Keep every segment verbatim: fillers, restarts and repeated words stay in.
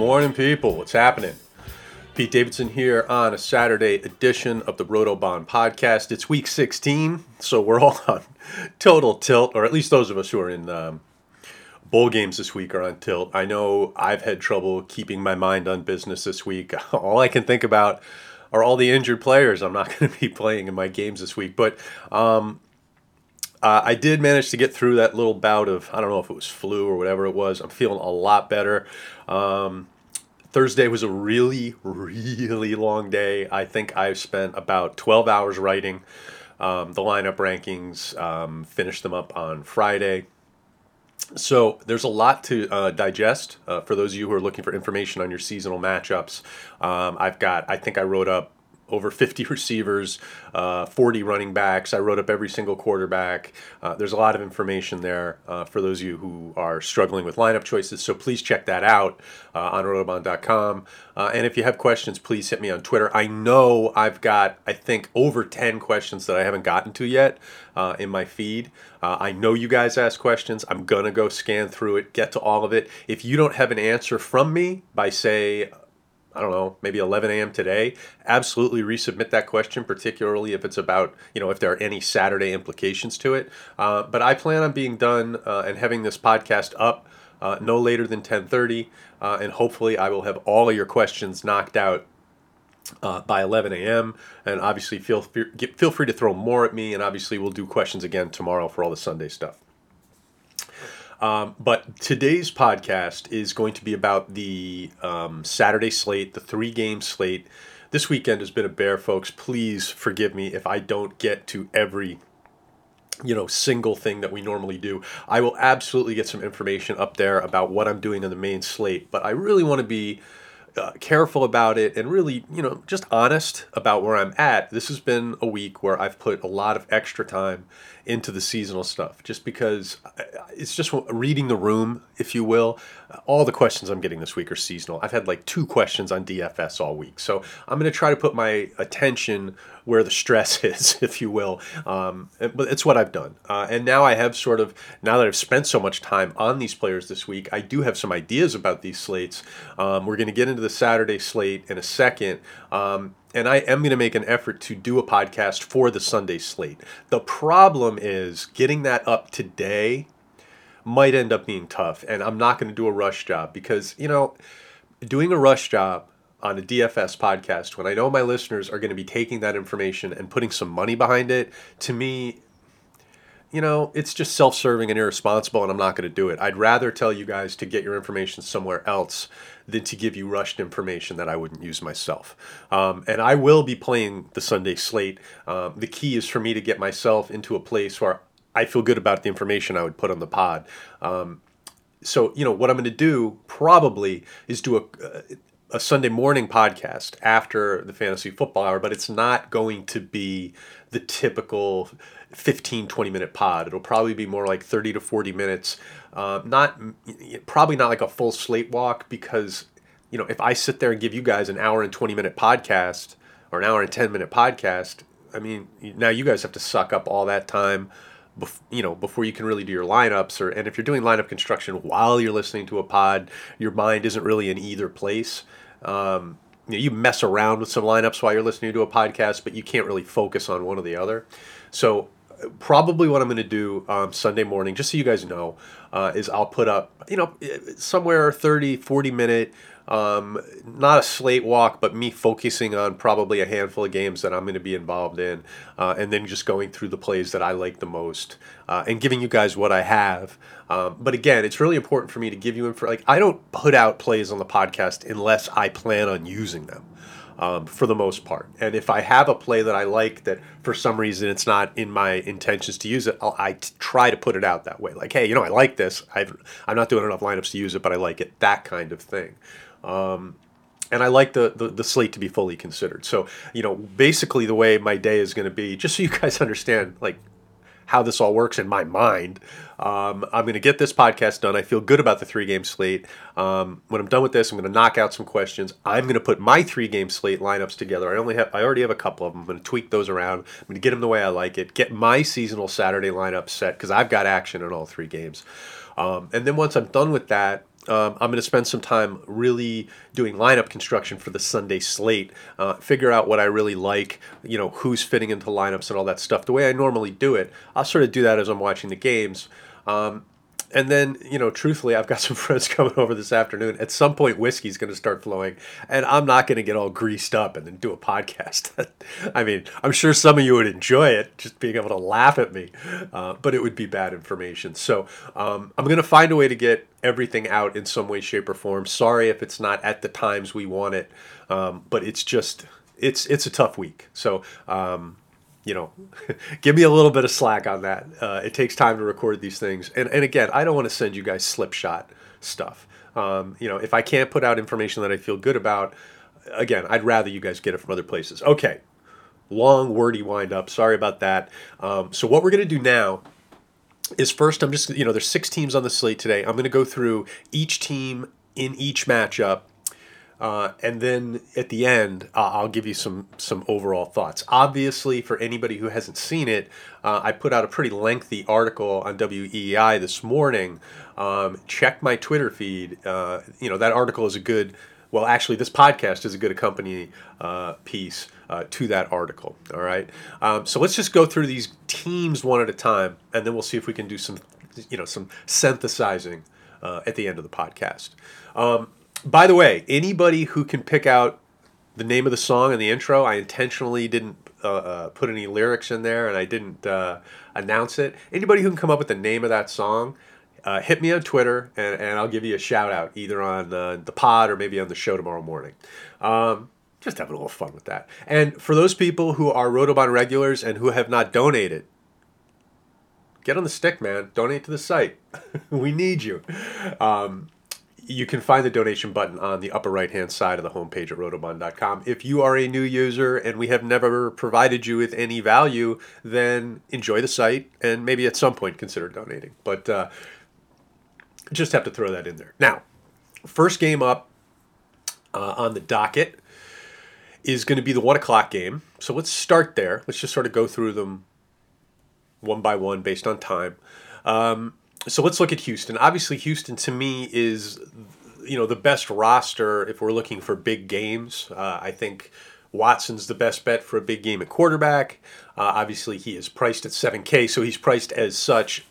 morning, people. What's happening? Pete Davidson here on a Saturday edition of the Rotobahn podcast. It's week sixteen, so we're all on total tilt, or at least those of us who are in um, bowl games this week are on tilt. I know I've had trouble keeping my mind on business this week. All I can think about are all the injured players I'm not going to be playing in my games this week. But um, uh, I did manage to get through that little bout of, I don't know if it was flu or whatever it was. I'm feeling a lot better. Um Thursday was a really, really long day. I think I've spent about twelve hours writing um, the lineup rankings, um, finished them up on Friday. So there's a lot to uh, digest. Uh, for those of you who are looking for information on your seasonal matchups, um, I've got, I think I wrote up over fifty receivers, uh, forty running backs. I wrote up every single quarterback. Uh, there's a lot of information there uh, for those of you who are struggling with lineup choices. So please check that out uh, on Rotobahn dot com. Uh, and if you have questions, please hit me on Twitter. I know I've got, I think, over ten questions that I haven't gotten to yet uh, in my feed. Uh, I know you guys ask questions. I'm going to go scan through it, get to all of it. If you don't have an answer from me by, say, I don't know, maybe eleven a.m. today, absolutely resubmit that question, particularly if it's about, you know, if there are any Saturday implications to it. Uh, but I plan on being done uh, and having this podcast up uh, no later than ten thirty, uh, and hopefully I will have all of your questions knocked out uh, by eleven a.m. And obviously feel feel free to throw more at me, and obviously we'll do questions again tomorrow for all the Sunday stuff. Um, but today's podcast is going to be about the um, Saturday slate, the three-game slate. This weekend has been a bear, folks. Please forgive me if I don't get to every, you know, single thing that we normally do. I will absolutely get some information up there about what I'm doing in the main slate, but I really want to be Uh, careful about it and really, you know, just honest about where I'm at. This has been a week where I've put a lot of extra time into the seasonal stuff just because it's just reading the room, if you will. All the questions I'm getting this week are seasonal. I've had like two questions on D F S all week. So I'm going to try to put my attention where the stress is, if you will. Um, but it's what I've done. Uh, and now I have sort of, now that I've spent so much time on these players this week, I do have some ideas about these slates. Um, we're going to get into the Saturday slate in a second. Um, and I am going to make an effort to do a podcast for the Sunday slate. The problem is getting that up today might end up being tough. And I'm not going to do a rush job because, you know, doing a rush job on a D F S podcast, when I know my listeners are going to be taking that information and putting some money behind it, to me, you know, it's just self-serving and irresponsible, and I'm not going to do it. I'd rather tell you guys to get your information somewhere else than to give you rushed information that I wouldn't use myself. Um, and I will be playing the Sunday slate. Um, the key is for me to get myself into a place where I feel good about the information I would put on the pod. Um, so, you know, what I'm going to do probably is do a... Uh, a Sunday morning podcast after the fantasy football hour, but it's not going to be the typical fifteen, twenty minute pod. It'll probably be more like thirty to forty minutes. Uh, not, probably not like a full slate walk because, you know, if I sit there and give you guys an hour and twenty minute podcast or an hour and ten minute podcast, I mean, now you guys have to suck up all that time Bef- you know, before you can really do your lineups, or and if you're doing lineup construction while you're listening to a pod, your mind isn't really in either place. Um, you know, you mess around with some lineups while you're listening to a podcast, but you can't really focus on one or the other. So probably what I'm going to do um, Sunday morning, just so you guys know, uh, is I'll put up, you know, somewhere thirty, forty minute, um, not a slate walk, but me focusing on probably a handful of games that I'm going to be involved in, uh, and then just going through the plays that I like the most uh, and giving you guys what I have. Um, but again, it's really important for me to give you info. Like, I don't put out plays on the podcast unless I plan on using them. Um, for the most part. And if I have a play that I like that for some reason it's not in my intentions to use it, I'll, I t- try to put it out that way. Like, hey, you know, I like this. I've, I'm not doing enough lineups to use it, but I like it. That kind of thing. Um, and I like the, the, the slate to be fully considered. So, you know, basically the way my day is going to be, just so you guys understand, like, how this all works in my mind. Um, I'm going to get this podcast done. I feel good about the three-game slate. Um, when I'm done with this, I'm going to knock out some questions. I'm going to put my three-game slate lineups together. I only have, I already have a couple of them. I'm going to tweak those around. I'm going to get them the way I like it. Get my seasonal Saturday lineup set because I've got action in all three games. Um, and then once I'm done with that, Um, I'm going to spend some time really doing lineup construction for the Sunday slate, uh, figure out what I really like, you know, who's fitting into lineups and all that stuff. The way I normally do it, I'll sort of do that as I'm watching the games. Um, and then, you know, truthfully, I've got some friends coming over this afternoon. At some point, whiskey's going to start flowing, and I'm not going to get all greased up and then do a podcast. I mean, I'm sure some of you would enjoy it, just being able to laugh at me, uh, but it would be bad information. So um, I'm going to find a way to get everything out in some way, shape, or form. Sorry if it's not at the times we want it, um, but it's just, it's it's a tough week. So, um you know, give me a little bit of slack on that. Uh, it takes time to record these things. And and again, I don't want to send you guys slipshod stuff. Um, you know, if I can't put out information that I feel good about, again, I'd rather you guys get it from other places. Okay, long, wordy wind up. Sorry about that. Um, so what we're going to do now is first, I'm just, you know, there's six teams on the slate today. I'm going to go through each team in each matchup. Uh, and then at the end, uh, I'll give you some some overall thoughts. Obviously, for anybody who hasn't seen it, uh, I put out a pretty lengthy article on W E E I this morning. Um, check my Twitter feed. Uh, you know, that article is a good, well, actually, this podcast is a good accompanying uh, piece uh, to that article, all right? Um, so let's just go through these teams one at a time, and then we'll see if we can do some, you know, some synthesizing uh, at the end of the podcast. Um By the way, anybody who can pick out the name of the song and the intro, I intentionally didn't uh, uh, put any lyrics in there, and I didn't uh, announce it. Anybody who can come up with the name of that song, uh, hit me on Twitter, and, and I'll give you a shout-out, either on uh, the pod or maybe on the show tomorrow morning. Um, just having a little fun with that. And for those people who are Rotobahn regulars and who have not donated, get on the stick, man. Donate to the site. We need you. Um You can find the donation button on the upper right-hand side of the homepage at Rotobahn dot com. If you are a new user and we have never provided you with any value, then enjoy the site and maybe at some point consider donating. But uh, just have to throw that in there. Now, first game up uh, on the docket is going to be the one o'clock game. So let's start there. Let's just sort of go through them one by one based on time. Um So let's look at Houston. Obviously, Houston to me is, you know, the best roster if we're looking for big games. Uh, I think Watson's the best bet for a big game at quarterback. Uh, obviously, he is priced at seven K, so he's priced as such.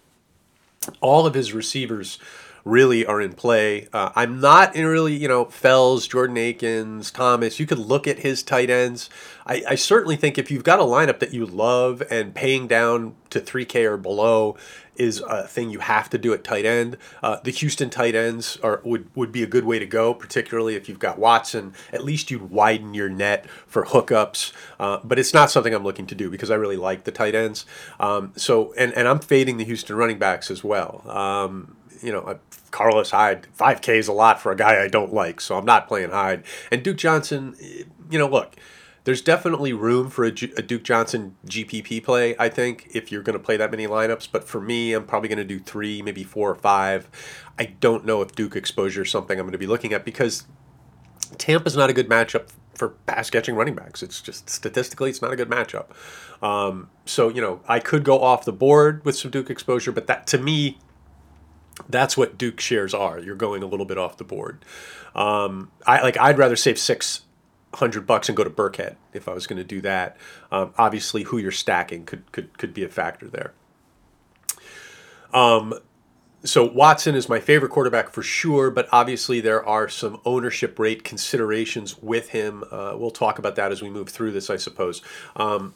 All of his receivers really are in play. Uh, I'm not in really, you know, Fells, Jordan Akins, Thomas. You could look at his tight ends. I, I certainly think if you've got a lineup that you love and paying down to three K or below is a thing you have to do at tight end, uh, the Houston tight ends are would, would be a good way to go, particularly if you've got Watson. At least you'd widen your net for hookups. Uh, but it's not something I'm looking to do because I really like the tight ends. Um, so and, and I'm fading the Houston running backs as well. Um, You know, Carlos Hyde, five K is a lot for a guy I don't like, so I'm not playing Hyde. And Duke Johnson, you know, look, there's definitely room for a, G- a Duke Johnson G P P play, I think, if you're going to play that many lineups. But for me, I'm probably going to do three, maybe four or five. I don't know if Duke exposure is something I'm going to be looking at because Tampa's not a good matchup for pass-catching running backs. It's just, statistically, it's not a good matchup. Um, so, you know, I could go off the board with some Duke exposure, but that, to me, that's what Duke shares are. You're going a little bit off the board. Um, I like. I'd rather save six hundred bucks and go to Burkhead if I was going to do that. Um, obviously, who you're stacking could could could be a factor there. Um, so Watson is my favorite quarterback for sure, but obviously there are some ownership rate considerations with him. Uh, we'll talk about that as we move through this, I suppose. Um,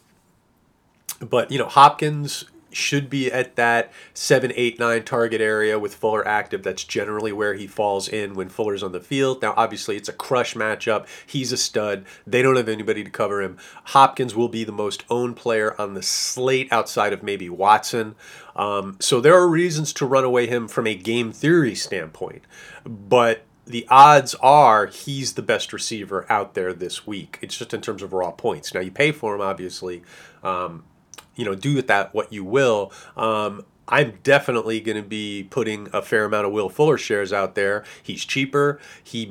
but you know, Hopkins should be at that seven, eight, nine target area with Fuller active. That's generally where he falls in when Fuller's on the field. Now, obviously, it's a crush matchup. He's a stud. They don't have anybody to cover him. Hopkins will be the most owned player on the slate outside of maybe Watson. Um, so there are reasons to run away him from a game theory standpoint. But the odds are he's the best receiver out there this week. It's just in terms of raw points. Now, you pay for him, obviously. Um, You know, do with that what you will. Um, I'm definitely going to be putting a fair amount of Will Fuller shares out there. He's cheaper. He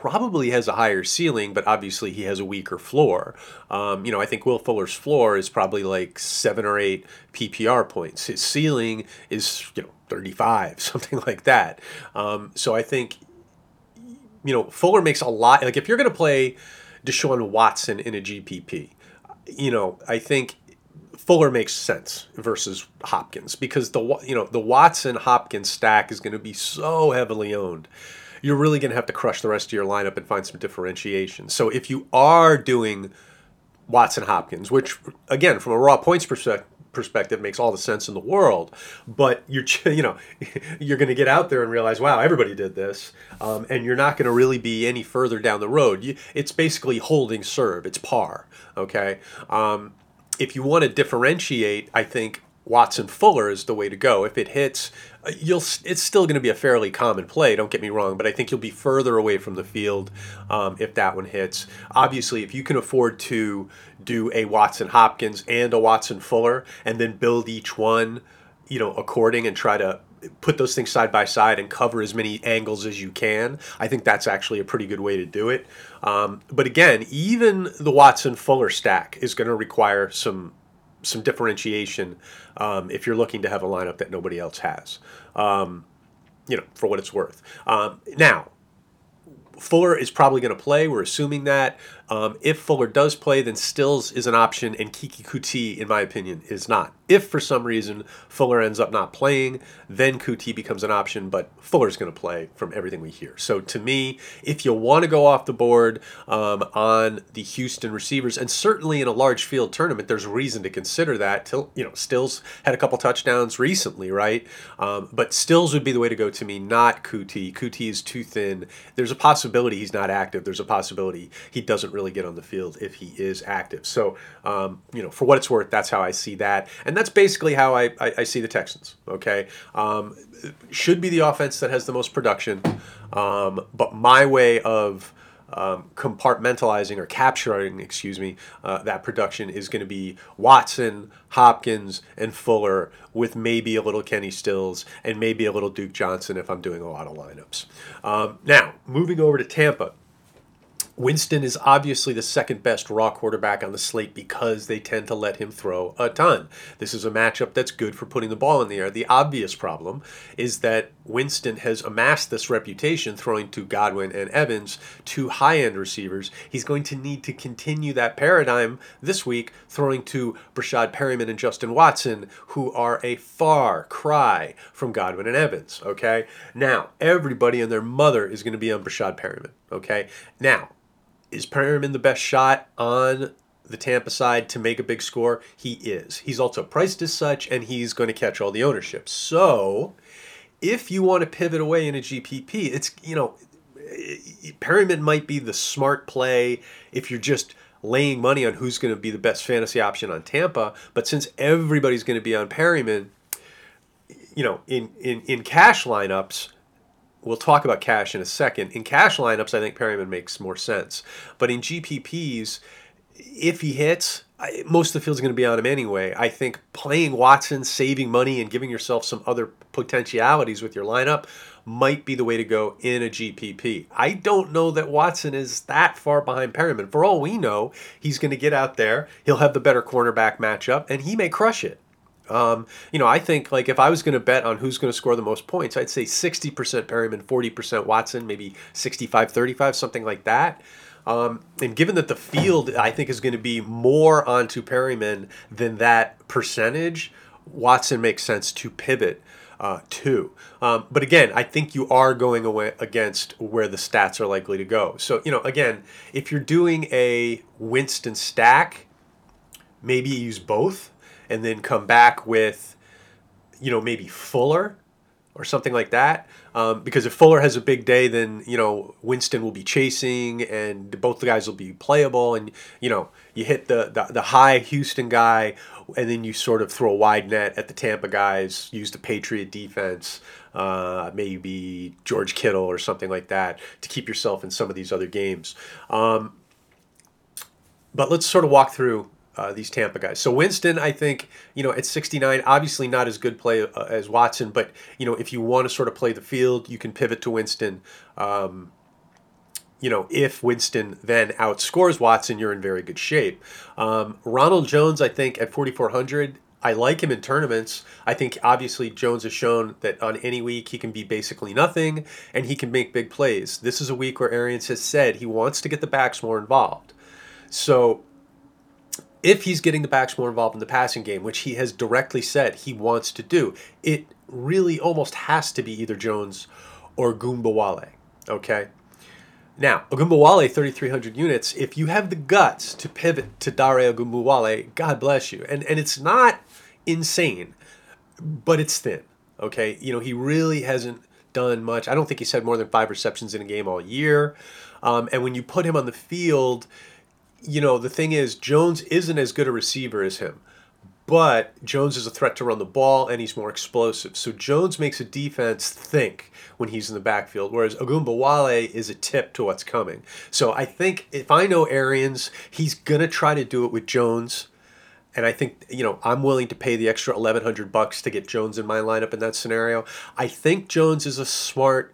probably has a higher ceiling, but obviously he has a weaker floor. Um, you know, I think Will Fuller's floor is probably like seven or eight P P R points. His ceiling is, you know, thirty-five, something like that. Um, so I think you know, Fuller makes a lot. Like if you're going to play Deshaun Watson in a G P P, you know, I think Fuller makes sense versus Hopkins because the, you know, the Watson Hopkins stack is going to be so heavily owned. You're really going to have to crush the rest of your lineup and find some differentiation. So if you are doing Watson Hopkins, which again, from a raw points perspective, perspective makes all the sense in the world, but you're you know you're going to get out there and realize, wow, everybody did this, um, and you're not going to really be any further down the road. You, it's basically holding serve. It's par. Okay, um, if you want to differentiate, I think Watson Fuller is the way to go. If it hits, you'll it's still going to be a fairly common play. Don't get me wrong, but I think you'll be further away from the field um, if that one hits. Obviously, if you can afford to do a Watson Hopkins and a Watson Fuller, and then build each one, you know, according and try to put those things side by side and cover as many angles as you can, I think that's actually a pretty good way to do it. Um, but again, even the Watson Fuller stack is going to require some. some differentiation um, if you're looking to have a lineup that nobody else has, um, you know, for what it's worth. Um, now, Fuller is probably going to play. We're assuming that. Um, if Fuller does play, then Stills is an option, and Keke Coutee, in my opinion, is not. If for some reason Fuller ends up not playing, then Coutee becomes an option, but Fuller's going to play from everything we hear. So to me, if you want to go off the board um, on the Houston receivers, and certainly in a large field tournament, there's reason to consider that. Till, you know, Stills had a couple touchdowns recently, right? Um, but Stills would be the way to go to me, not Coutee. Coutee is too thin. There's a possibility he's not active. There's a possibility he doesn't really get on the field if he is active. So, um, you know, for what it's worth, that's how I see that. And that's basically how I, I, I see the Texans, okay? Um, should be the offense that has the most production, um, but my way of um, compartmentalizing or capturing, excuse me, uh, that production is going to be Watson, Hopkins, and Fuller with maybe a little Kenny Stills and maybe a little Duke Johnson if I'm doing a lot of lineups. Um, now, moving over to Tampa. Winston is obviously the second best raw quarterback on the slate because they tend to let him throw a ton. This is a matchup that's good for putting the ball in the air. The obvious problem is that Winston has amassed this reputation throwing to Godwin and Evans, two high-end receivers. He's going to need to continue that paradigm this week, throwing to Breshad Perriman and Justin Watson, who are a far cry from Godwin and Evans, okay? Now, everybody and their mother is going to be on Breshad Perriman, okay? Now, is Perriman the best shot on the Tampa side to make a big score? He is. He's also priced as such, and he's going to catch all the ownership. So if you want to pivot away in a G P P, it's, you know, Perriman might be the smart play if you're just laying money on who's going to be the best fantasy option on Tampa. But since everybody's going to be on Perriman, you know, in, in, in cash lineups, we'll talk about cash in a second. In cash lineups, I think Perriman makes more sense. But in G P Ps, if he hits, most of the field's going to be on him anyway. I think playing Watson, saving money, and giving yourself some other potentialities with your lineup might be the way to go in a G P P. I don't know that Watson is that far behind Perriman. For all we know, he's going to get out there. He'll have the better cornerback matchup, and he may crush it. Um, you know, I think like if I was going to bet on who's going to score the most points, I'd say sixty percent Perriman, forty percent Watson, maybe sixty-five thirty-five, something like that. Um, and given that the field, I think, is going to be more onto Perriman than that percentage, Watson makes sense to pivot uh, to. Um, but again, I think you are going away against where the stats are likely to go. So, you know, again, if you're doing a Winston stack, maybe you use both. And then come back with, you know, maybe Fuller or something like that. Um, because if Fuller has a big day, then, you know, Winston will be chasing and both the guys will be playable. And, you know, you hit the, the, the high Houston guy and then you sort of throw a wide net at the Tampa guys, use the Patriot defense, uh, maybe George Kittle or something like that to keep yourself in some of these other games. Um, but let's sort of walk through Uh, these Tampa guys. So Winston, I think, you know, at sixty-nine, obviously not as good play uh, as Watson, but, you know, if you want to sort of play the field, you can pivot to Winston. Um, you know, if Winston then outscores Watson, you're in very good shape. Um, Ronald Jones, I think, at forty-four hundred, I like him in tournaments. I think obviously Jones has shown that on any week he can be basically nothing and he can make big plays. This is a week where Arians has said he wants to get the backs more involved. So if he's getting the backs more involved in the passing game, which he has directly said he wants to do, it really almost has to be either Jones or Ogunbowale, okay? Now, Ogunbowale, thirty-three hundred units, if you have the guts to pivot to Darrell Ogunbowale, God bless you. And and it's not insane, but it's thin, okay? You know, he really hasn't done much. I don't think he's had more than five receptions in a game all year. Um, and when you put him on the field, you know, the thing is, Jones isn't as good a receiver as him. But Jones is a threat to run the ball, and he's more explosive. So Jones makes a defense think when he's in the backfield, whereas Ogunbowale is a tip to what's coming. So I think if I know Arians, he's going to try to do it with Jones. And I think, you know, I'm willing to pay the extra eleven hundred bucks to get Jones in my lineup in that scenario. I think Jones is a smart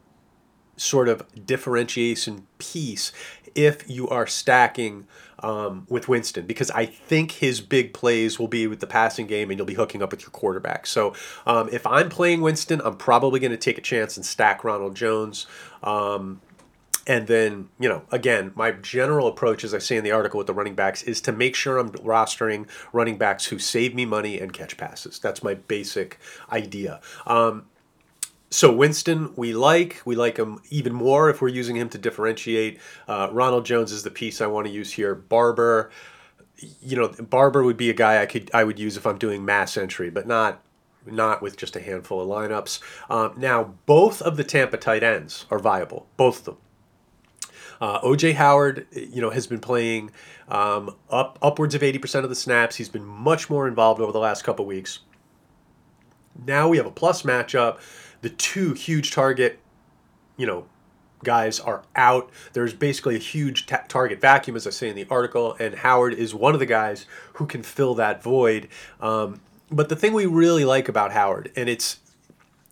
sort of differentiation piece if you are stacking um, with Winston, because I think his big plays will be with the passing game and you'll be hooking up with your quarterback. So um, if I'm playing Winston, I'm probably going to take a chance and stack Ronald Jones. Um, and then, you know, again, my general approach, as I say in the article with the running backs, is to make sure I'm rostering running backs who save me money and catch passes. That's my basic idea. Um, So Winston, we like. We like him even more if we're using him to differentiate. Uh, Ronald Jones is the piece I want to use here. Barber, you know, Barber would be a guy I could I would use if I'm doing mass entry, but not not with just a handful of lineups. Um, now, both of the Tampa tight ends are viable, both of them. Uh, O J Howard, you know, has been playing um, up upwards of eighty percent of the snaps. He's been much more involved over the last couple weeks. Now we have a plus matchup. The two huge target, you know, guys are out. There's basically a huge ta- target vacuum, as I say in the article, and Howard is one of the guys who can fill that void. Um, but the thing we really like about Howard, and it's,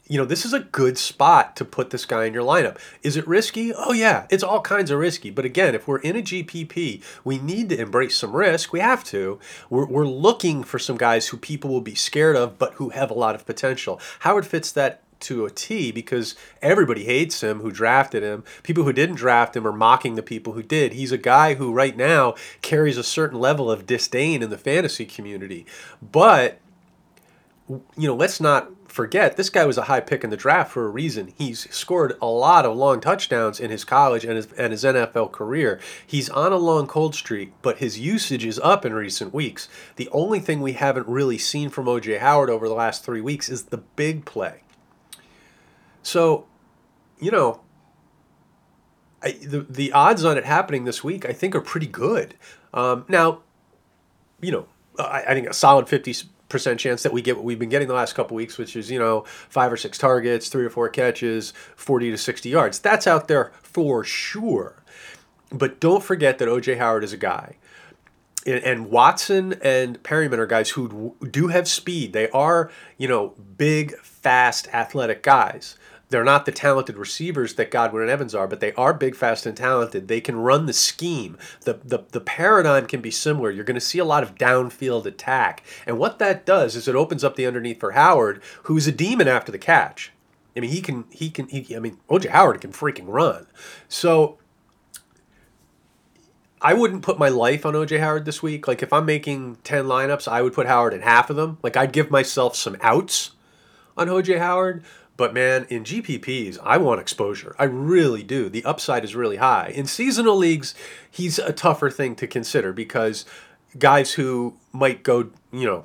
you know, this is a good spot to put this guy in your lineup. Is it risky? Oh, yeah, it's all kinds of risky. But again, if we're in a G P P, we need to embrace some risk. We have to. We're, we're looking for some guys who people will be scared of, but who have a lot of potential. Howard fits that to a T because everybody hates him who drafted him. People who didn't draft him are mocking the people who did. He's a guy who right now carries a certain level of disdain in the fantasy community. But, you know, let's not forget, this guy was a high pick in the draft for a reason. He's scored a lot of long touchdowns in his college and his, and his N F L career. He's on a long cold streak, but his usage is up in recent weeks. The only thing we haven't really seen from O J Howard over the last three weeks is the big play. So, you know, I, the the odds on it happening this week, I think, are pretty good. Um, now, you know, I, I think a solid fifty percent chance that we get what we've been getting the last couple weeks, which is, you know, five or six targets, three or four catches, forty to sixty yards. That's out there for sure. But don't forget that O J Howard is a guy. And Watson and Perriman are guys who do have speed. They are, you know, big, fast, athletic guys. They're not the talented receivers that Godwin and Evans are, but they are big, fast, and talented. They can run the scheme. The, the, the paradigm can be similar. You're going to see a lot of downfield attack. And what that does is it opens up the underneath for Howard, who is a demon after the catch. I mean, he can, he can, he, I mean, O J Howard can freaking run. So I wouldn't put my life on O J Howard this week. Like, if I'm making ten lineups, I would put Howard in half of them. Like, I'd give myself some outs on O J Howard. But, man, in G P Ps, I want exposure. I really do. The upside is really high. In seasonal leagues, he's a tougher thing to consider because guys who might go, you know,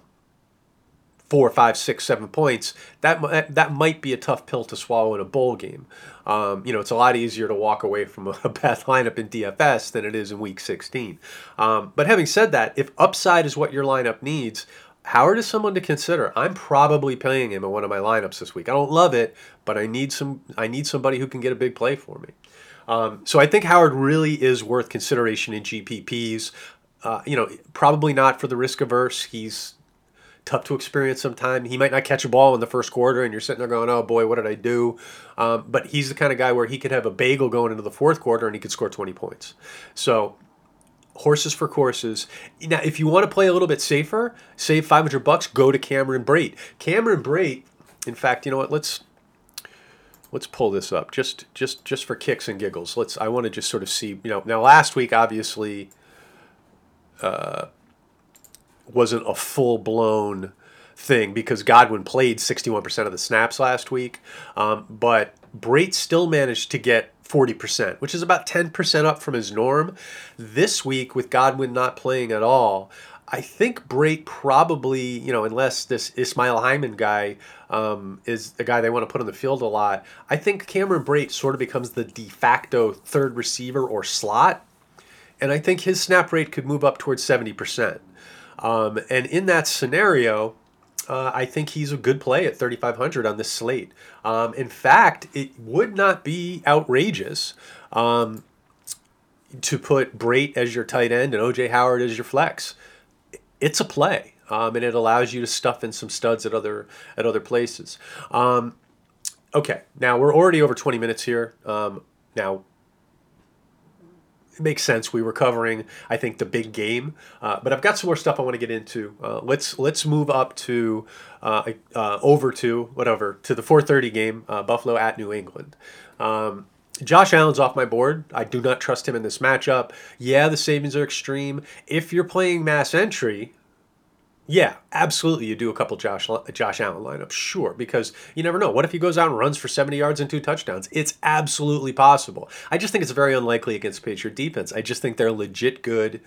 four, five, six, seven points, that, that might be a tough pill to swallow in a bowl game. Um, you know, it's a lot easier to walk away from a bad lineup in D F S than it is in Week sixteen. Um, but having said that, if upside is what your lineup needs, Howard is someone to consider. I'm probably playing him in one of my lineups this week. I don't love it, but I need some. I need somebody who can get a big play for me. Um, so I think Howard really is worth consideration in G P Ps. Uh, you know, probably not for the risk averse. He's tough to experience sometime. He might not catch a ball in the first quarter and you're sitting there going, oh boy, what did I do? Um, but he's the kind of guy where he could have a bagel going into the fourth quarter and he could score twenty points. So horses for courses. Now, if you want to play a little bit safer, save five hundred bucks, go to Cameron Brate. Cameron Brate, in fact, you know what? Let's let's pull this up just just just for kicks and giggles. Let's I want to just sort of see, you know, now last week obviously uh, wasn't a full-blown thing because Godwin played sixty-one percent of the snaps last week, um, but Brate still managed to get forty percent, which is about ten percent up from his norm. This week, with Godwin not playing at all, I think Brate probably, you know, unless this Ismail Hyman guy um, is the guy they want to put on the field a lot, I think Cameron Brate sort of becomes the de facto third receiver or slot, and I think his snap rate could move up towards seventy percent. Um, and in that scenario, Uh, I think he's a good play at thirty-five hundred on this slate. Um, in fact, it would not be outrageous um, to put Brate as your tight end and O J Howard as your flex. It's a play, um, and it allows you to stuff in some studs at other at other places. Um, okay, now we're already over twenty minutes here. Um, now. Makes sense. We were covering, I think, the big game, uh, but I've got some more stuff I want to get into. Uh, let's let's move up to uh, uh, over to whatever to the four thirty game, uh, Buffalo at New England. Um, Josh Allen's off my board. I do not trust him in this matchup. Yeah, the savings are extreme. If you're playing mass entry, yeah, absolutely, you do a couple Josh Josh Allen lineups, sure, because you never know. What if he goes out and runs for seventy yards and two touchdowns? It's absolutely possible. I just think it's very unlikely against Patriot defense. I just think they're legit good,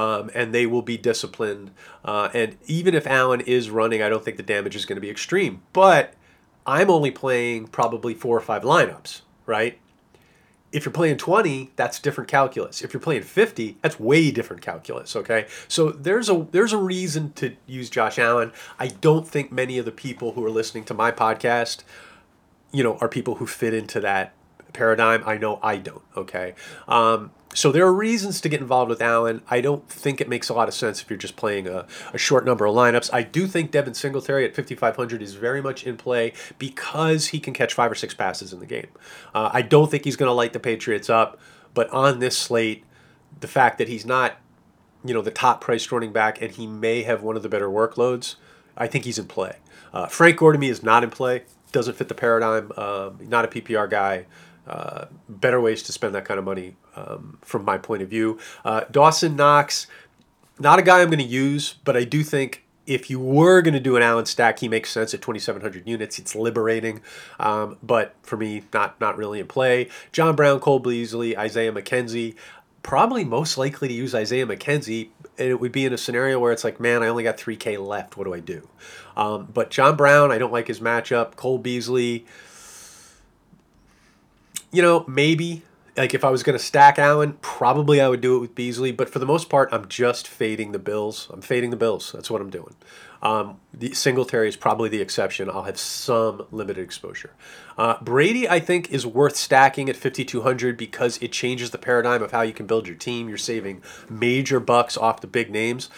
um, and they will be disciplined. Uh, and even if Allen is running, I don't think the damage is going to be extreme. But I'm only playing probably four or five lineups, right? If you're playing twenty, that's different calculus. If you're playing fifty, that's way different calculus, okay? So there's a there's a reason to use Josh Allen. I don't think many of the people who are listening to my podcast, you know, are people who fit into that paradigm. I know I don't, okay? Um, so there are reasons to get involved with Allen. I don't think it makes a lot of sense if you're just playing a, a short number of lineups. I do think Devin Singletary at fifty-five hundred is very much in play because he can catch five or six passes in the game. Uh, I don't think he's going to light the Patriots up, but on this slate, the fact that he's not, you know, the top-priced running back and he may have one of the better workloads, I think he's in play. Uh, Frank Gore to me is not in play. Doesn't fit the paradigm. Um, not a P P R guy. Uh, better ways to spend that kind of money um, from my point of view. Uh, Dawson Knox, not a guy I'm going to use, but I do think if you were going to do an Allen stack, he makes sense at twenty-seven hundred units. It's liberating, um, but for me, not not really in play. John Brown, Cole Beasley, Isaiah McKenzie. Probably most likely to use Isaiah McKenzie, and it would be in a scenario where it's like, man, I only got three K left. What do I do? Um, but John Brown, I don't like his matchup. Cole Beasley, you know, maybe, like if I was going to stack Allen, probably I would do it with Beasley. But for the most part, I'm just fading the Bills. I'm fading the Bills. That's what I'm doing. Um, the Singletary is probably the exception. I'll have some limited exposure. Uh, Brady, I think, is worth stacking at fifty-two hundred because it changes the paradigm of how you can build your team. You're saving major bucks off the big names.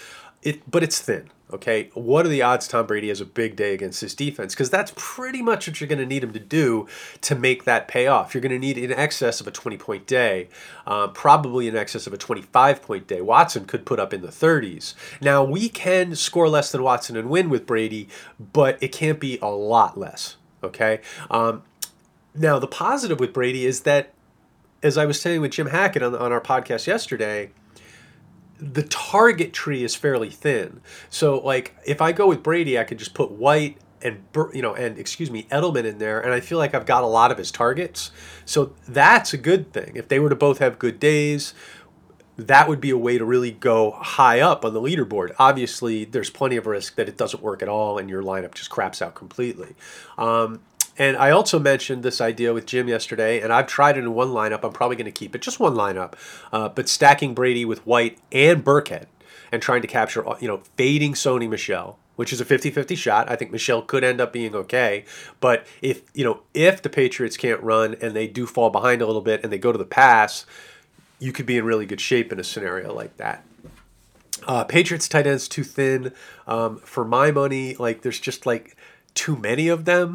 It, but it's thin. Okay, what are the odds Tom Brady has a big day against this defense? Because that's pretty much what you're going to need him to do to make that pay off. You're going to need in excess of a twenty-point day, uh, probably in excess of a twenty-five-point day. Watson could put up in the thirties. Now, we can score less than Watson and win with Brady, but it can't be a lot less, okay? Um, now, the positive with Brady is that, as I was saying with Jim Hackett on, on our podcast yesterday, the target tree is fairly thin. So, like, if I go with Brady, I could just put White and, you know, and, excuse me, Edelman in there, and I feel like I've got a lot of his targets. So that's a good thing. If they were to both have good days, that would be a way to really go high up on the leaderboard. Obviously, there's plenty of risk that it doesn't work at all and your lineup just craps out completely. Um, And I also mentioned this idea with Jim yesterday, and I've tried it in one lineup. I'm probably going to keep it just one lineup, uh, but stacking Brady with White and Burkhead and trying to capture, you know, fading Sony Michel, which is a fifty-fifty shot. I think Michel could end up being okay, but if, you know, if the Patriots can't run and they do fall behind a little bit and they go to the pass, you could be in really good shape in a scenario like that. Uh, Patriots tight ends too thin. Um, for my money, like there's just like too many of them.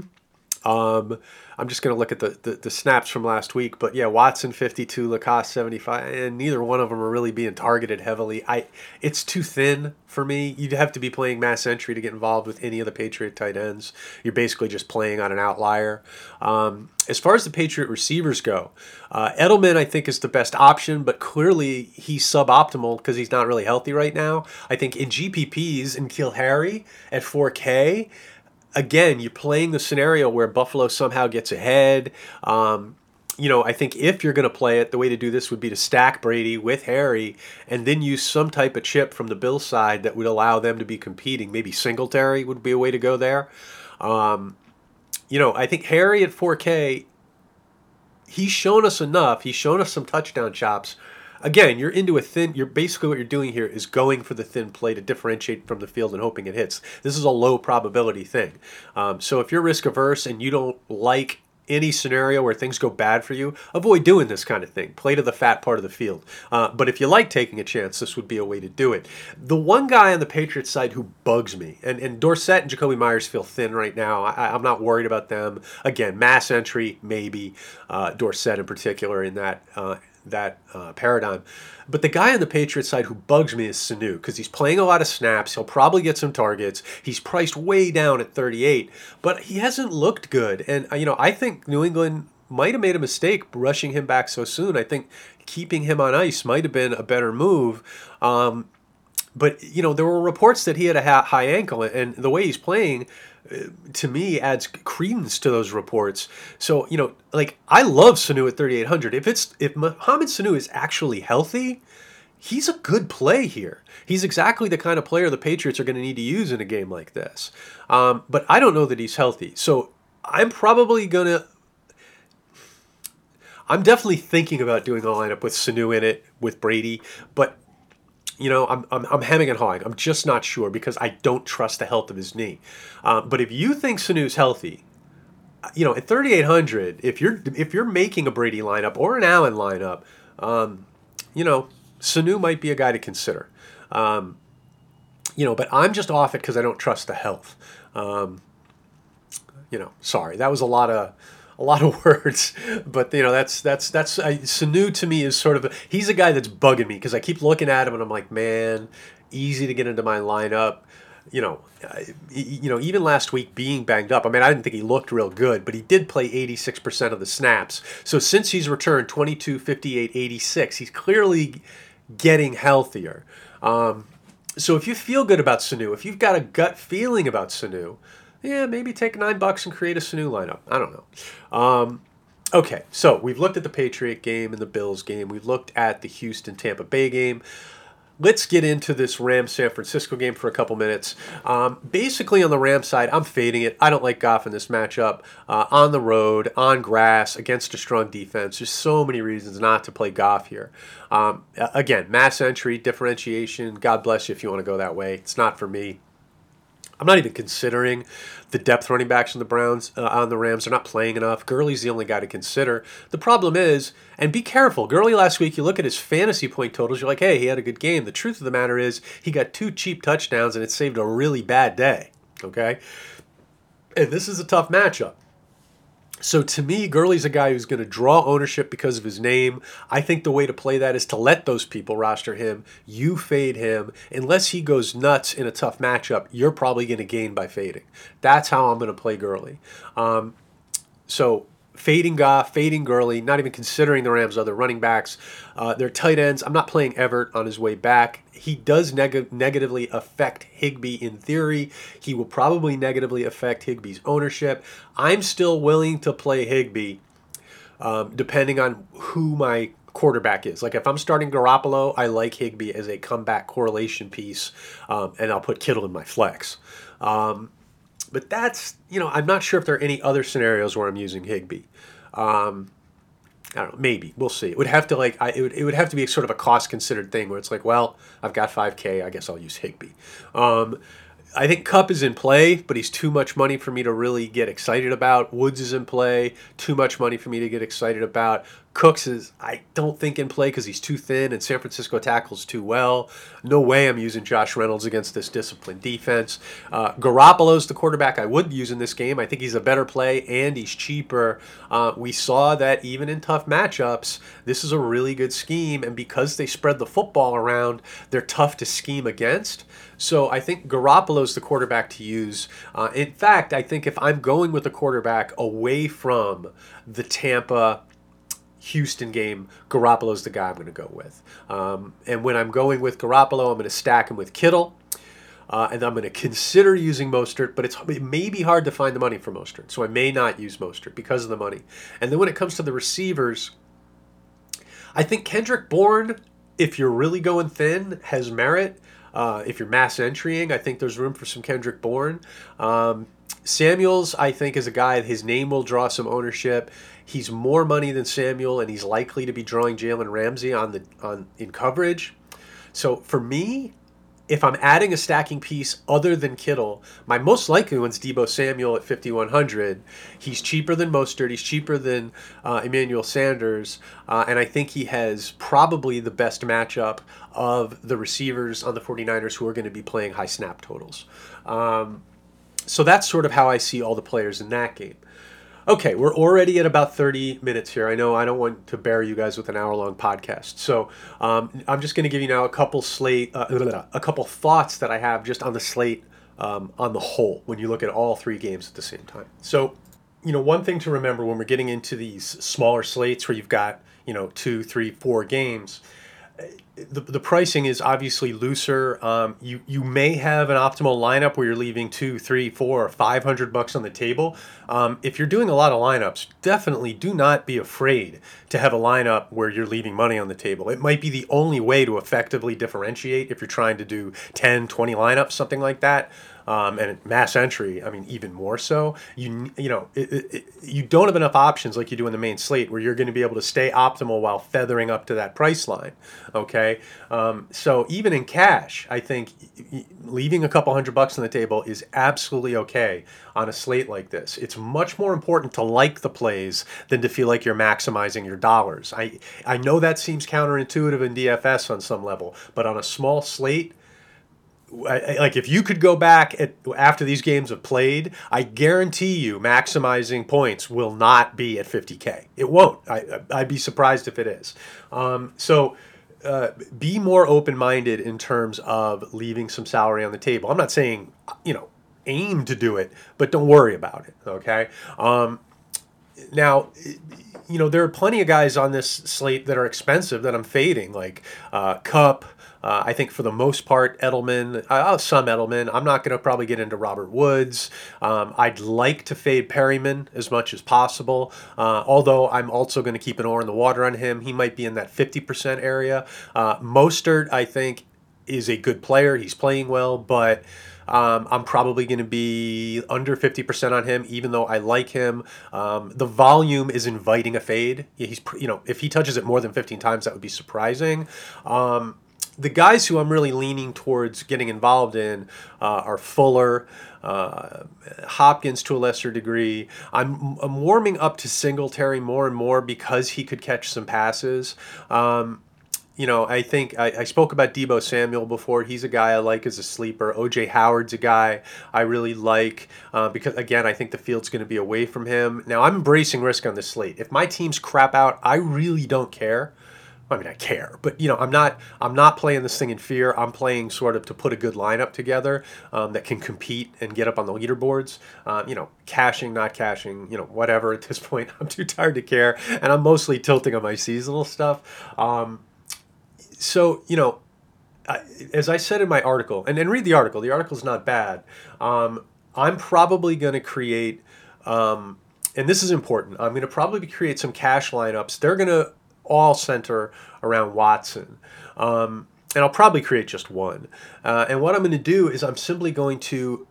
Um, I'm just going to look at the, the, the snaps from last week. But, yeah, Watson fifty-two, Lacoste seventy-five, and neither one of them are really being targeted heavily. I It's too thin for me. You'd have to be playing mass entry to get involved with any of the Patriot tight ends. You're basically just playing on an outlier. Um, as far as the Patriot receivers go, uh, Edelman, I think, is the best option, but clearly he's suboptimal because he's not really healthy right now. I think in G P Ps, N'Keal Harry at four K, again, you're playing the scenario where Buffalo somehow gets ahead. Um, you know, I think if you're going to play it, the way to do this would be to stack Brady with Harry and then use some type of chip from the Bills side that would allow them to be competing. Maybe Singletary would be a way to go there. Um, you know, I think Harry at four K, he's shown us enough. He's shown us some touchdown chops. Again, you're into a thin, you're basically what you're doing here is going for the thin play to differentiate from the field and hoping it hits. This is a low probability thing. Um, so if you're risk averse and you don't like any scenario where things go bad for you, avoid doing this kind of thing. Play to the fat part of the field. Uh, but if you like taking a chance, this would be a way to do it. The one guy on the Patriots side who bugs me, and, and Dorsett and Jacoby Myers feel thin right now. I, I'm not worried about them. Again, mass entry, maybe. Uh, Dorsett in particular in that uh that uh, paradigm. But the guy on the Patriots side who bugs me is Sanu because he's playing a lot of snaps. He'll probably get some targets. He's priced way down at thirty-eight, but he hasn't looked good. And, you know, I think New England might have made a mistake rushing him back so soon. I think keeping him on ice might have been a better move. Um, but, you know, there were reports that he had a high ankle, and the way he's playing to me adds credence to those reports. So, you know, like I love Sanu at thirty-eight hundred. If it's, if Mohamed Sanu is actually healthy, he's a good play here. He's exactly the kind of player the Patriots are going to need to use in a game like this. Um, but I don't know that he's healthy. So I'm probably going to, I'm definitely thinking about doing a lineup with Sanu in it with Brady, but You know, I'm, I'm I'm hemming and hawing. I'm just not sure because I don't trust the health of his knee. Um, but if you think Sanu's healthy, you know, at thirty-eight hundred, if you're if you're making a Brady lineup or an Allen lineup, um, you know, Sanu might be a guy to consider. Um, you know, but I'm just off it because I don't trust the health. Um, you know, sorry, that was a lot of. A lot of words, but you know that's that's that's I, Sanu to me is sort of a, he's a guy that's bugging me because I keep looking at him and I'm like, man, easy to get into my lineup. You know, I, you know, even last week being banged up, I mean, I didn't think he looked real good, but he did play eighty-six percent of the snaps. So since he's returned twenty-two, fifty-eight, eighty-six, he's clearly getting healthier. Um, so if you feel good about Sanu, if you've got a gut feeling about Sanu. Yeah, maybe take nine bucks and create a Sanu lineup. I don't know. Um, okay, so we've looked at the Patriot game and the Bills game. We've looked at the Houston-Tampa Bay game. Let's get into this Rams-San Francisco game for a couple minutes. Um, basically, on the Rams side, I'm fading it. I don't like Goff in this matchup. Uh, on the road, on grass, against a strong defense. There's so many reasons not to play Goff here. Um, again, mass entry, differentiation. God bless you if you want to go that way. It's not for me. I'm not even considering the depth running backs on the Browns, uh, on the Rams. They're not playing enough. Gurley's the only guy to consider. The problem is, and be careful, Gurley last week, you look at his fantasy point totals, you're like, hey, he had a good game. The truth of the matter is he got two cheap touchdowns and it saved a really bad day, okay? And this is a tough matchup. So to me, Gurley's a guy who's going to draw ownership because of his name. I think the way to play that is to let those people roster him. You fade him. Unless he goes nuts in a tough matchup, you're probably going to gain by fading. That's how I'm going to play Gurley. Um, so fading Goff, fading Gurley, not even considering the Rams' other running backs. Uh, their tight ends, I'm not playing Everett on his way back. He does neg- negatively affect Higbee in theory. He will probably negatively affect Higbee's ownership. I'm still willing to play Higbee um, depending on who my quarterback is. Like if I'm starting Garoppolo, I like Higbee as a comeback correlation piece, um, and I'll put Kittle in my flex. Um, but that's, you know, I'm not sure if there are any other scenarios where I'm using Higbee. Um I don't know, maybe. We'll see. It would have to like I, it would it would have to be sort of a cost considered thing where it's like, well, I've got five K, I guess I'll use Higbee. Um, I think Kupp is in play, but he's too much money for me to really get excited about. Woods is in play, too much money for me to get excited about. Cooks is, I don't think, in play because he's too thin and San Francisco tackles too well. No way I'm using Josh Reynolds against this disciplined defense. Uh, Garoppolo's the quarterback I would use in this game. I think he's a better play and he's cheaper. Uh, we saw that even in tough matchups, this is a really good scheme. And because they spread the football around, they're tough to scheme against. So I think Garoppolo's the quarterback to use. Uh, in fact, I think if I'm going with a quarterback away from the Tampa Houston game, Garoppolo's the guy I'm going to go with. Um, and when I'm going with Garoppolo, I'm going to stack him with Kittle. Uh, and I'm going to consider using Mostert, but it's, it may be hard to find the money for Mostert. So I may not use Mostert because of the money. And then when it comes to the receivers, I think Kendrick Bourne, if you're really going thin, has merit. Uh, if you're mass entrying, I think there's room for some Kendrick Bourne. Um, Samuels, I think, is a guy, his name will draw some ownership. He's more money than Samuel, and he's likely to be drawing Jalen Ramsey on the on in coverage. So for me, if I'm adding a stacking piece other than Kittle, my most likely one's Deebo Samuel at fifty-one hundred. He's cheaper than Mostert. He's cheaper than uh, Emmanuel Sanders. Uh, and I think he has probably the best matchup of the receivers on the 49ers who are going to be playing high snap totals. Um, so that's sort of how I see all the players in that game. Okay, we're already at about thirty minutes here. I know I don't want to bear you guys with an hour-long podcast, so um, I'm just going to give you now a couple slate, uh, a couple thoughts that I have just on the slate um, on the whole when you look at all three games at the same time. So, you know, one thing to remember when we're getting into these smaller slates where you've got, you know, two, three, four games. The, the pricing is obviously looser. Um, you you may have an optimal lineup where you're leaving two, three, four, or five hundred bucks on the table. Um, if you're doing a lot of lineups, definitely do not be afraid to have a lineup where you're leaving money on the table. It might be the only way to effectively differentiate if you're trying to do ten, twenty lineups, something like that. Um, and mass entry, I mean, even more so. You you know, it, it, you don't have enough options like you do in the main slate where you're going to be able to stay optimal while feathering up to that price line, okay? Um, so even in cash, I think leaving a couple hundred bucks on the table is absolutely okay on a slate like this. It's much more important to like the plays than to feel like you're maximizing your dollars. I, I know that seems counterintuitive in D F S on some level, but on a small slate, like if you could go back at, after these games have played, I guarantee you maximizing points will not be at fifty K. It won't. I, I'd be surprised if it is. Um, so uh, be more open-minded in terms of leaving some salary on the table. I'm not saying, you know, aim to do it, but don't worry about it, okay? Um, now, you know, there are plenty of guys on this slate that are expensive that I'm fading, like uh, Cup, Uh, I think for the most part, Edelman, uh, some Edelman. I'm not going to probably get into Robert Woods. Um, I'd like to fade Perryman as much as possible, uh, although I'm also going to keep an oar in the water on him. He might be in that fifty percent area. Uh, Mostert, I think, is a good player. He's playing well, but um, I'm probably going to be under fifty percent on him, even though I like him. Um, the volume is inviting a fade. He's, you know, if he touches it more than fifteen times, that would be surprising. Um, The guys who I'm really leaning towards getting involved in uh, are Fuller, uh, Hopkins to a lesser degree. I'm, I'm warming up to Singletary more and more because he could catch some passes. Um, you know, I think I, I spoke about Deebo Samuel before. He's a guy I like as a sleeper. O J Howard's a guy I really like uh, because, again, I think the field's going to be away from him. Now, I'm embracing risk on this slate. If my teams crap out, I really don't care. I mean, I care, but, you know, I'm not I'm not playing this thing in fear. I'm playing sort of to put a good lineup together um, that can compete and get up on the leaderboards. Um, you know, cashing, not cashing, you know, whatever at this point. I'm too tired to care, and I'm mostly tilting on my seasonal stuff. Um, so, you know, I, as I said in my article, and, and read the article. The article's not bad. Um, I'm probably going to create, um, and this is important, I'm going to probably create some cash lineups. They're going to all center around Watson. Um, and I'll probably create just one. Uh, and what I'm going to do is I'm simply going to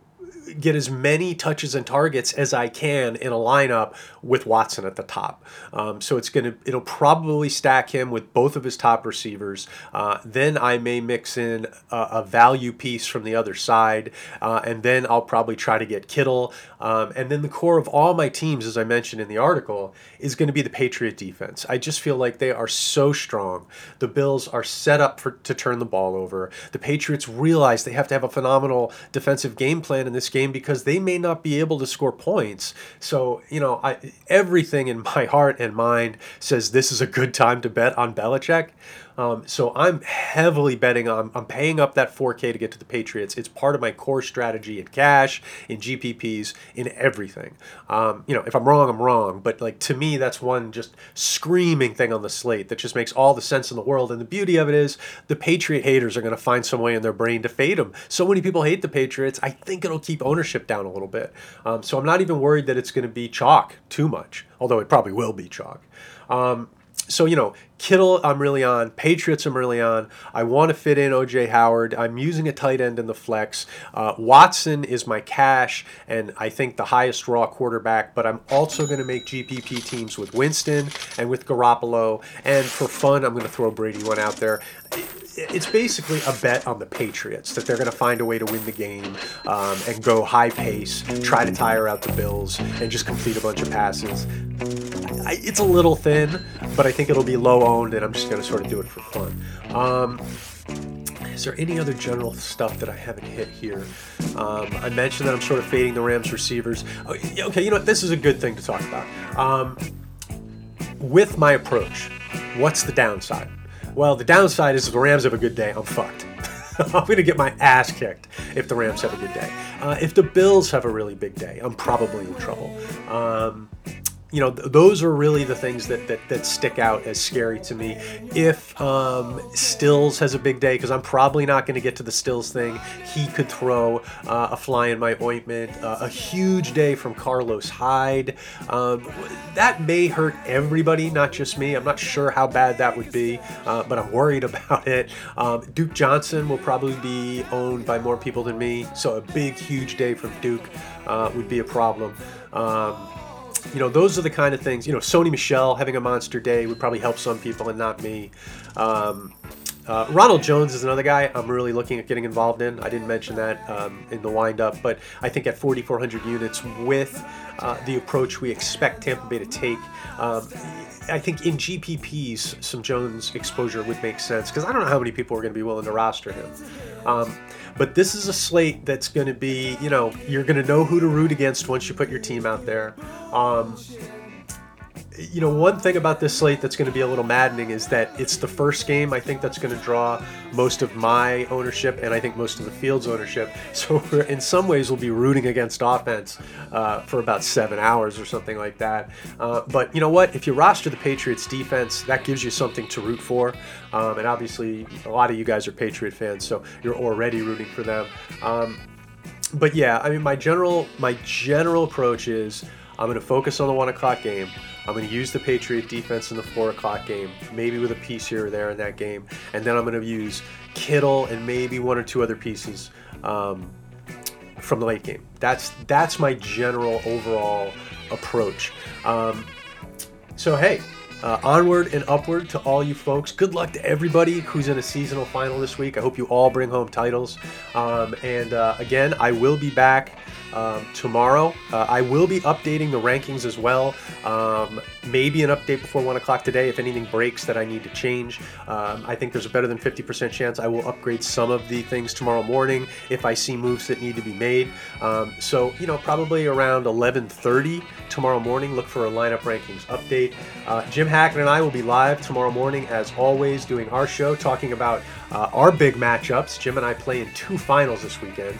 get as many touches and targets as I can in a lineup with Watson at the top. Um, so it's going to, it'll probably stack him with both of his top receivers. Uh, then I may mix in a, a value piece from the other side. Uh, and then I'll probably try to get Kittle. Um, and then the core of all my teams, as I mentioned in the article, is going to be the Patriot defense. I just feel like they are so strong. The Bills are set up for, to turn the ball over. The Patriots realize they have to have a phenomenal defensive game plan in this game because they may not be able to score points. So, you know, I, everything in my heart and mind says this is a good time to bet on Belichick. Um, so I'm heavily betting on, I'm paying up that four K to get to the Patriots. It's part of my core strategy in cash, in G P Ps, in everything. Um, you know, if I'm wrong, I'm wrong. But like to me, that's one just screaming thing on the slate that just makes all the sense in the world. And the beauty of it is the Patriot haters are going to find some way in their brain to fade them. So many people hate the Patriots. I think it'll keep ownership down a little bit. Um, so I'm not even worried that it's going to be chalk too much, although it probably will be chalk. Um, So, you know, Kittle, I'm really on. Patriots, I'm really on. I want to fit in O J Howard. I'm using a tight end in the flex. Uh, Watson is my cash, and I think the highest raw quarterback, but I'm also going to make G P P teams with Winston and with Garoppolo. And for fun, I'm going to throw Brady one out there. It's basically a bet on the Patriots, that they're going to find a way to win the game um, and go high pace, try to tire out the Bills, and just complete a bunch of passes. I, it's a little thin, but I think it'll be low owned, and I'm just going to sort of do it for fun. Um, is there any other general stuff that I haven't hit here? Um, I mentioned that I'm sort of fading the Rams receivers. Okay, you know what? This is a good thing to talk about. Um, with my approach, what's the downside? Well, the downside is if the Rams have a good day, I'm fucked. I'm going to get my ass kicked if the Rams have a good day. Uh, if the Bills have a really big day, I'm probably in trouble. Um... You know, th- those are really the things that, that that stick out as scary to me. If um, Stills has a big day, because I'm probably not going to get to the Stills thing, he could throw uh, a fly in my ointment. Uh, a huge day from Carlos Hyde. Um, that may hurt everybody, not just me. I'm not sure how bad that would be, uh, but I'm worried about it. Um, Duke Johnson will probably be owned by more people than me, so a big, huge day from Duke uh, would be a problem. Um, You know, those are the kind of things, you know, Sony Michel having a monster day would probably help some people and not me. Um, uh, Ronald Jones is another guy I'm really looking at getting involved in. I didn't mention that um, in the windup, but I think at forty-four hundred units with uh, the approach we expect Tampa Bay to take, um, I think in G P Ps, some Jones exposure would make sense because I don't know how many people are going to be willing to roster him. Um, but this is a slate that's going to be, you know, you're going to know who to root against once you put your team out there. Um, you know, one thing about this slate that's going to be a little maddening is that it's the first game. I think that's going to draw most of my ownership and I think most of the field's ownership. So we're, in some ways we'll be rooting against offense uh, for about seven hours or something like that. Uh, but you know what? If you roster the Patriots defense, that gives you something to root for. Um, and obviously a lot of you guys are Patriot fans, so you're already rooting for them. Um, but yeah, I mean, my general, my general approach is I'm going to focus on the one o'clock game. I'm going to use the Patriot defense in the four o'clock game, maybe with a piece here or there in that game. And then I'm going to use Kittle and maybe one or two other pieces um, from the late game. That's that's my general overall approach. Um, so, hey, uh, onward and upward to all you folks. Good luck to everybody who's in a seasonal final this week. I hope you all bring home titles. Um, and, uh, again, I will be back. Um, tomorrow. Uh, I will be updating the rankings as well. Um, maybe an update before one o'clock today if anything breaks that I need to change. Um, I think there's a better than fifty percent chance I will upgrade some of the things tomorrow morning if I see moves that need to be made. Um, so, you know, probably around eleven thirty tomorrow morning, look for a lineup rankings update. Uh, Jim Hackett and I will be live tomorrow morning as always doing our show, talking about uh, our big matchups. Jim and I play in two finals this weekend.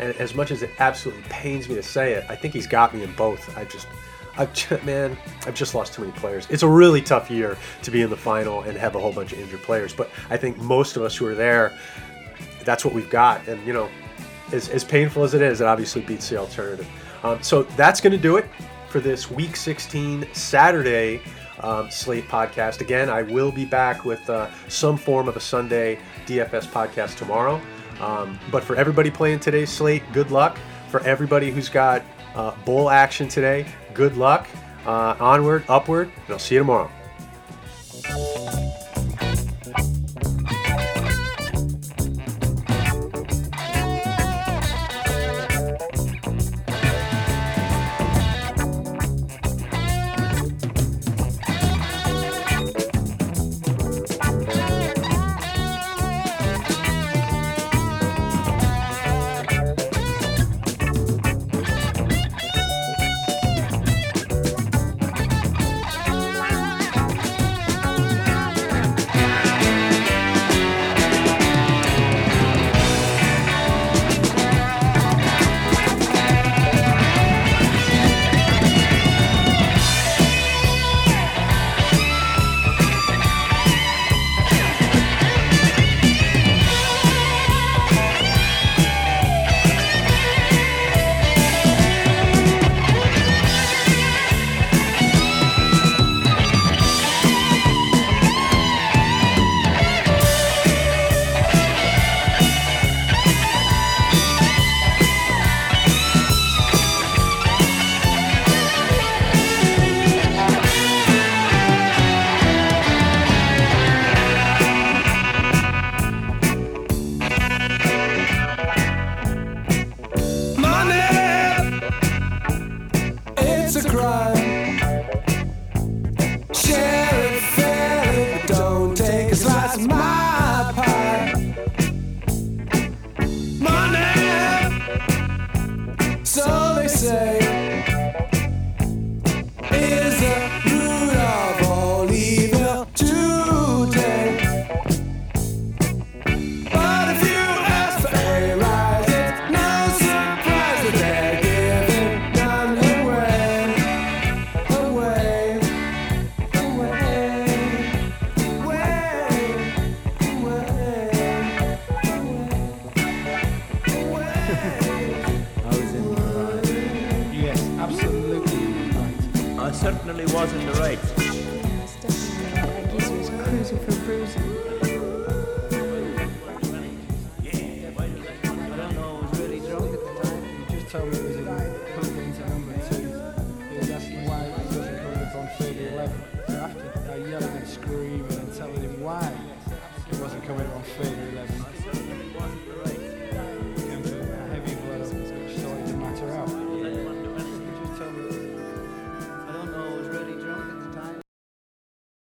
And as much as it absolutely pains me to say it, I think he's got me in both. I just, I've just, man, I've just lost too many players. It's a really tough year to be in the final and have a whole bunch of injured players. But I think most of us who are there, that's what we've got. And, you know, as, as painful as it is, it obviously beats the alternative. Um, so that's going to do it for this Week sixteen Saturday Um, Slate podcast. Again, I will be back with uh, some form of a Sunday D F S podcast tomorrow. Um, but for everybody playing today's slate, good luck. for everybody who's got uh, bull action today. Good luck. Uh, onward, upward, and I'll see you tomorrow. Certainly was in the right. I guess he was cruising for bruising.